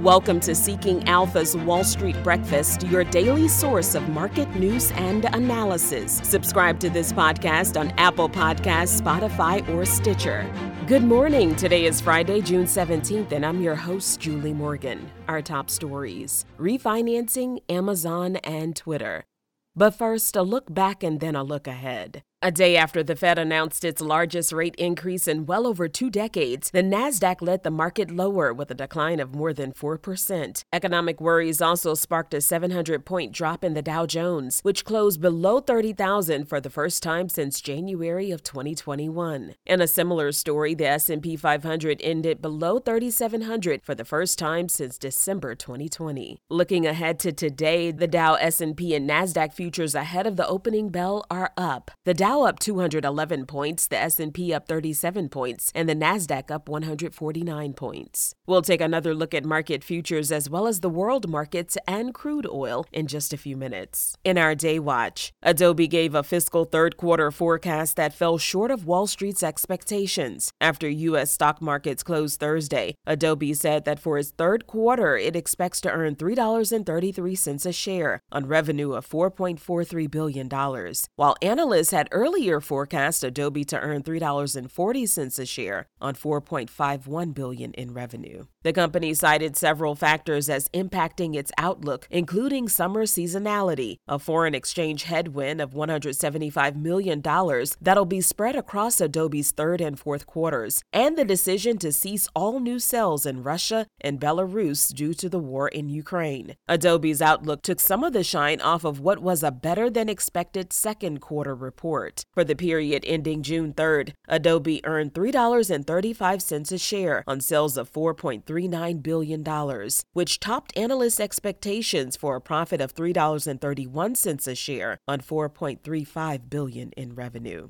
Welcome to Seeking Alpha's Wall Street Breakfast, your daily source of market news and analysis. Subscribe to this podcast on Apple Podcasts, Spotify, or Stitcher. Good morning. Today is Friday, June 17th, and I'm your host, Julie Morgan. Our top stories: refinancing, Amazon, and Twitter. But first, a look back and then a look ahead. A day after the Fed announced its largest rate increase in well over 2 decades, the Nasdaq led the market lower with a decline of more than 4%. Economic worries also sparked a 700-point drop in the Dow Jones, which closed below 30,000 for the first time since January of 2021. In a similar story, the S&P 500 ended below 3,700 for the first time since December 2020. Looking ahead to today, the Dow, S&P, and Nasdaq futures ahead of the opening bell are up. The Dow up 211 points, the S&P up 37 points, and the Nasdaq up 149 points. We'll take another look at market futures as well as the world markets and crude oil in just a few minutes. In our day watch, Adobe gave a fiscal third quarter forecast that fell short of Wall Street's expectations. After U.S. stock markets closed Thursday, Adobe said that for its third quarter, it expects to earn $3.33 a share on revenue of $4.43 billion, while analysts had earlier forecast Adobe to earn $3.40 a share on $4.51 billion in revenue. The company cited several factors as impacting its outlook, including summer seasonality, a foreign exchange headwind of $175 million that'll be spread across Adobe's third and fourth quarters, and the decision to cease all new sales in Russia and Belarus due to the war in Ukraine. Adobe's outlook took some of the shine off of what was a better-than-expected second quarter report. For the period ending June 3rd, Adobe earned $3.35 a share on sales of $4.39 billion, which topped analysts' expectations for a profit of $3.31 a share on $4.35 billion in revenue.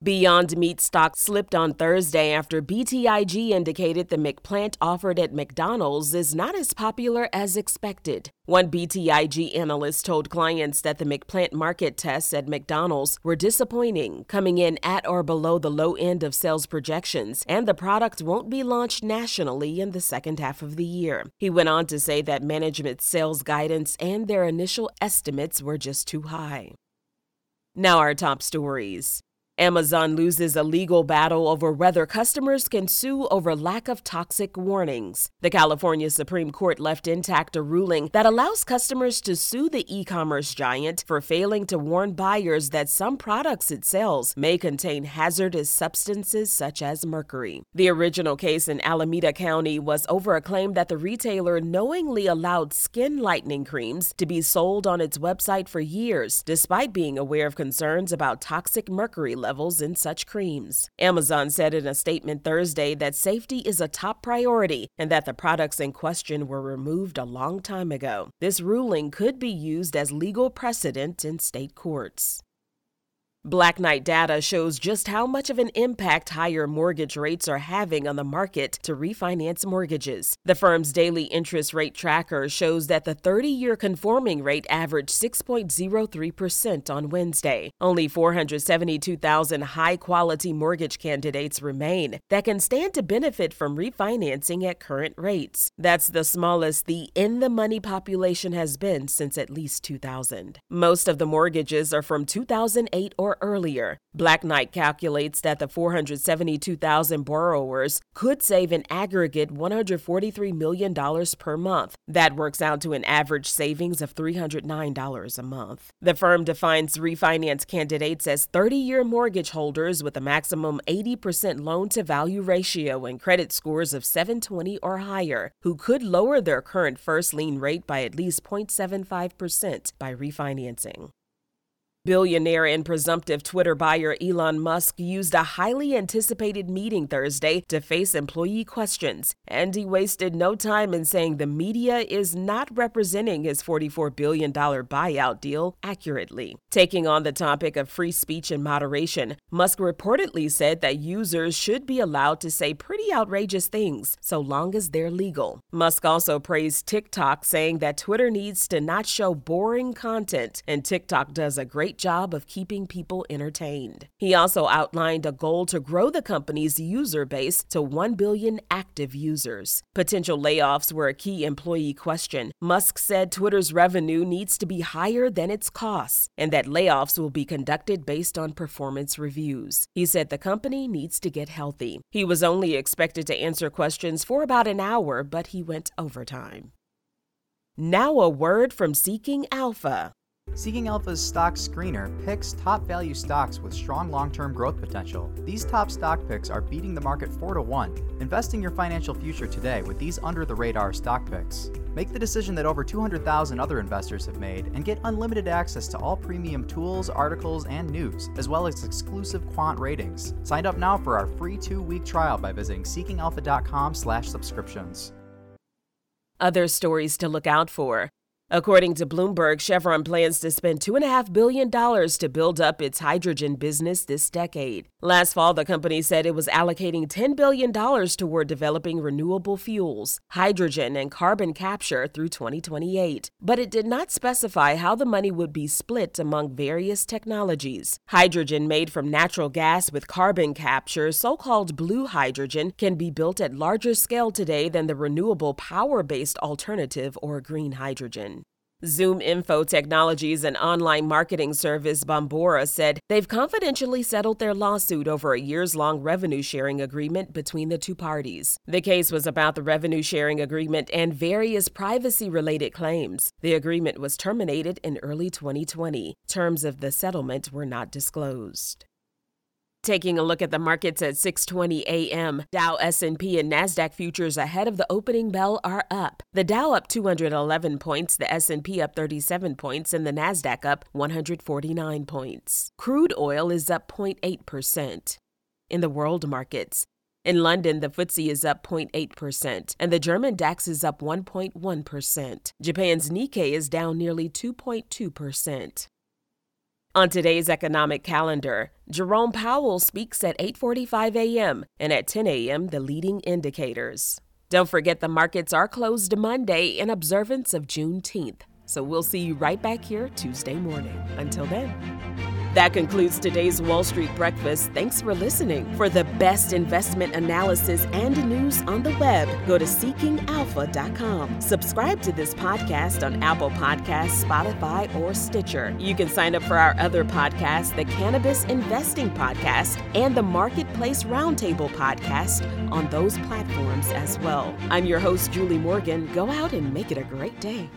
Beyond Meat stock slipped on Thursday after BTIG indicated the McPlant offered at McDonald's is not as popular as expected. One BTIG analyst told clients that the McPlant market tests at McDonald's were disappointing, coming in at or below the low end of sales projections, and the product won't be launched nationally in the second half of the year. He went on to say that management's sales guidance and their initial estimates were just too high. Now our top stories. Amazon loses a legal battle over whether customers can sue over lack of toxic warnings. The California Supreme Court left intact a ruling that allows customers to sue the e-commerce giant for failing to warn buyers that some products it sells may contain hazardous substances such as mercury. The original case in Alameda County was over a claim that the retailer knowingly allowed skin lightening creams to be sold on its website for years, despite being aware of concerns about toxic mercury levels in such creams. Amazon said in a statement Thursday that safety is a top priority and that the products in question were removed a long time ago. This ruling could be used as legal precedent in state courts. Black Knight data shows just how much of an impact higher mortgage rates are having on the market to refinance mortgages. The firm's daily interest rate tracker shows that the 30-year conforming rate averaged 6.03% on Wednesday. Only 472,000 high-quality mortgage candidates remain that can stand to benefit from refinancing at current rates. That's the smallest the in-the-money population has been since at least 2000. Most of the mortgages are from 2008 or earlier. Black Knight calculates that the 472,000 borrowers could save an aggregate $143 million per month. That works out to an average savings of $309 a month. The firm defines refinance candidates as 30-year mortgage holders with a maximum 80% loan-to-value ratio and credit scores of 720 or higher, who could lower their current first lien rate by at least 0.75% by refinancing. Billionaire and presumptive Twitter buyer Elon Musk used a highly anticipated meeting Thursday to face employee questions, and he wasted no time in saying the media is not representing his $44 billion buyout deal accurately. Taking on the topic of free speech and moderation, Musk reportedly said that users should be allowed to say pretty outrageous things so long as they're legal. Musk also praised TikTok, saying that Twitter needs to not show boring content, and TikTok does a great great job of keeping people entertained. He also outlined a goal to grow the company's user base to 1 billion active users. Potential layoffs were a key employee question. Musk said Twitter's revenue needs to be higher than its costs and that layoffs will be conducted based on performance reviews. He said the company needs to get healthy. He was only expected to answer questions for about an hour, but he went overtime. Now a word from Seeking Alpha. Seeking Alpha's stock screener picks top value stocks with strong long-term growth potential. These top stock picks are beating the market 4-1. Invest in your financial future today with these under-the-radar stock picks. Make the decision that over 200,000 other investors have made and get unlimited access to all premium tools, articles, and news, as well as exclusive quant ratings. Sign up now for our free 2-week trial by visiting seekingalpha.com/subscriptions. Other stories to look out for. According to Bloomberg, Chevron plans to spend $2.5 billion to build up its hydrogen business this decade. Last fall, the company said it was allocating $10 billion toward developing renewable fuels, hydrogen, and carbon capture through 2028. But it did not specify how the money would be split among various technologies. Hydrogen made from natural gas with carbon capture, so-called blue hydrogen, can be built at larger scale today than the renewable power-based alternative or green hydrogen. Zoom Info Technologies, an online marketing service, Bombora, said they've confidentially settled their lawsuit over a years-long revenue-sharing agreement between the two parties. The case was about the revenue-sharing agreement and various privacy-related claims. The agreement was terminated in early 2020. Terms of the settlement were not disclosed. Taking a look at the markets at 6:20 a.m., Dow, S&P, and Nasdaq futures ahead of the opening bell are up. The Dow up 211 points, the S&P up 37 points, and the Nasdaq up 149 points. Crude oil is up 0.8%. In the world markets, in London, the FTSE is up 0.8%, and the German DAX is up 1.1%. Japan's Nikkei is down nearly 2.2%. On today's economic calendar, Jerome Powell speaks at 8:45 a.m. and at 10 a.m. the leading indicators. Don't forget the markets are closed Monday in observance of Juneteenth. So we'll see you right back here Tuesday morning. Until then. That concludes today's Wall Street Breakfast. Thanks for listening. For the best investment analysis and news on the web, go to seekingalpha.com. Subscribe to this podcast on Apple Podcasts, Spotify, or Stitcher. You can sign up for our other podcasts, the Cannabis Investing Podcast and the Marketplace Roundtable Podcast, on those platforms as well. I'm your host, Julie Morgan. Go out and make it a great day.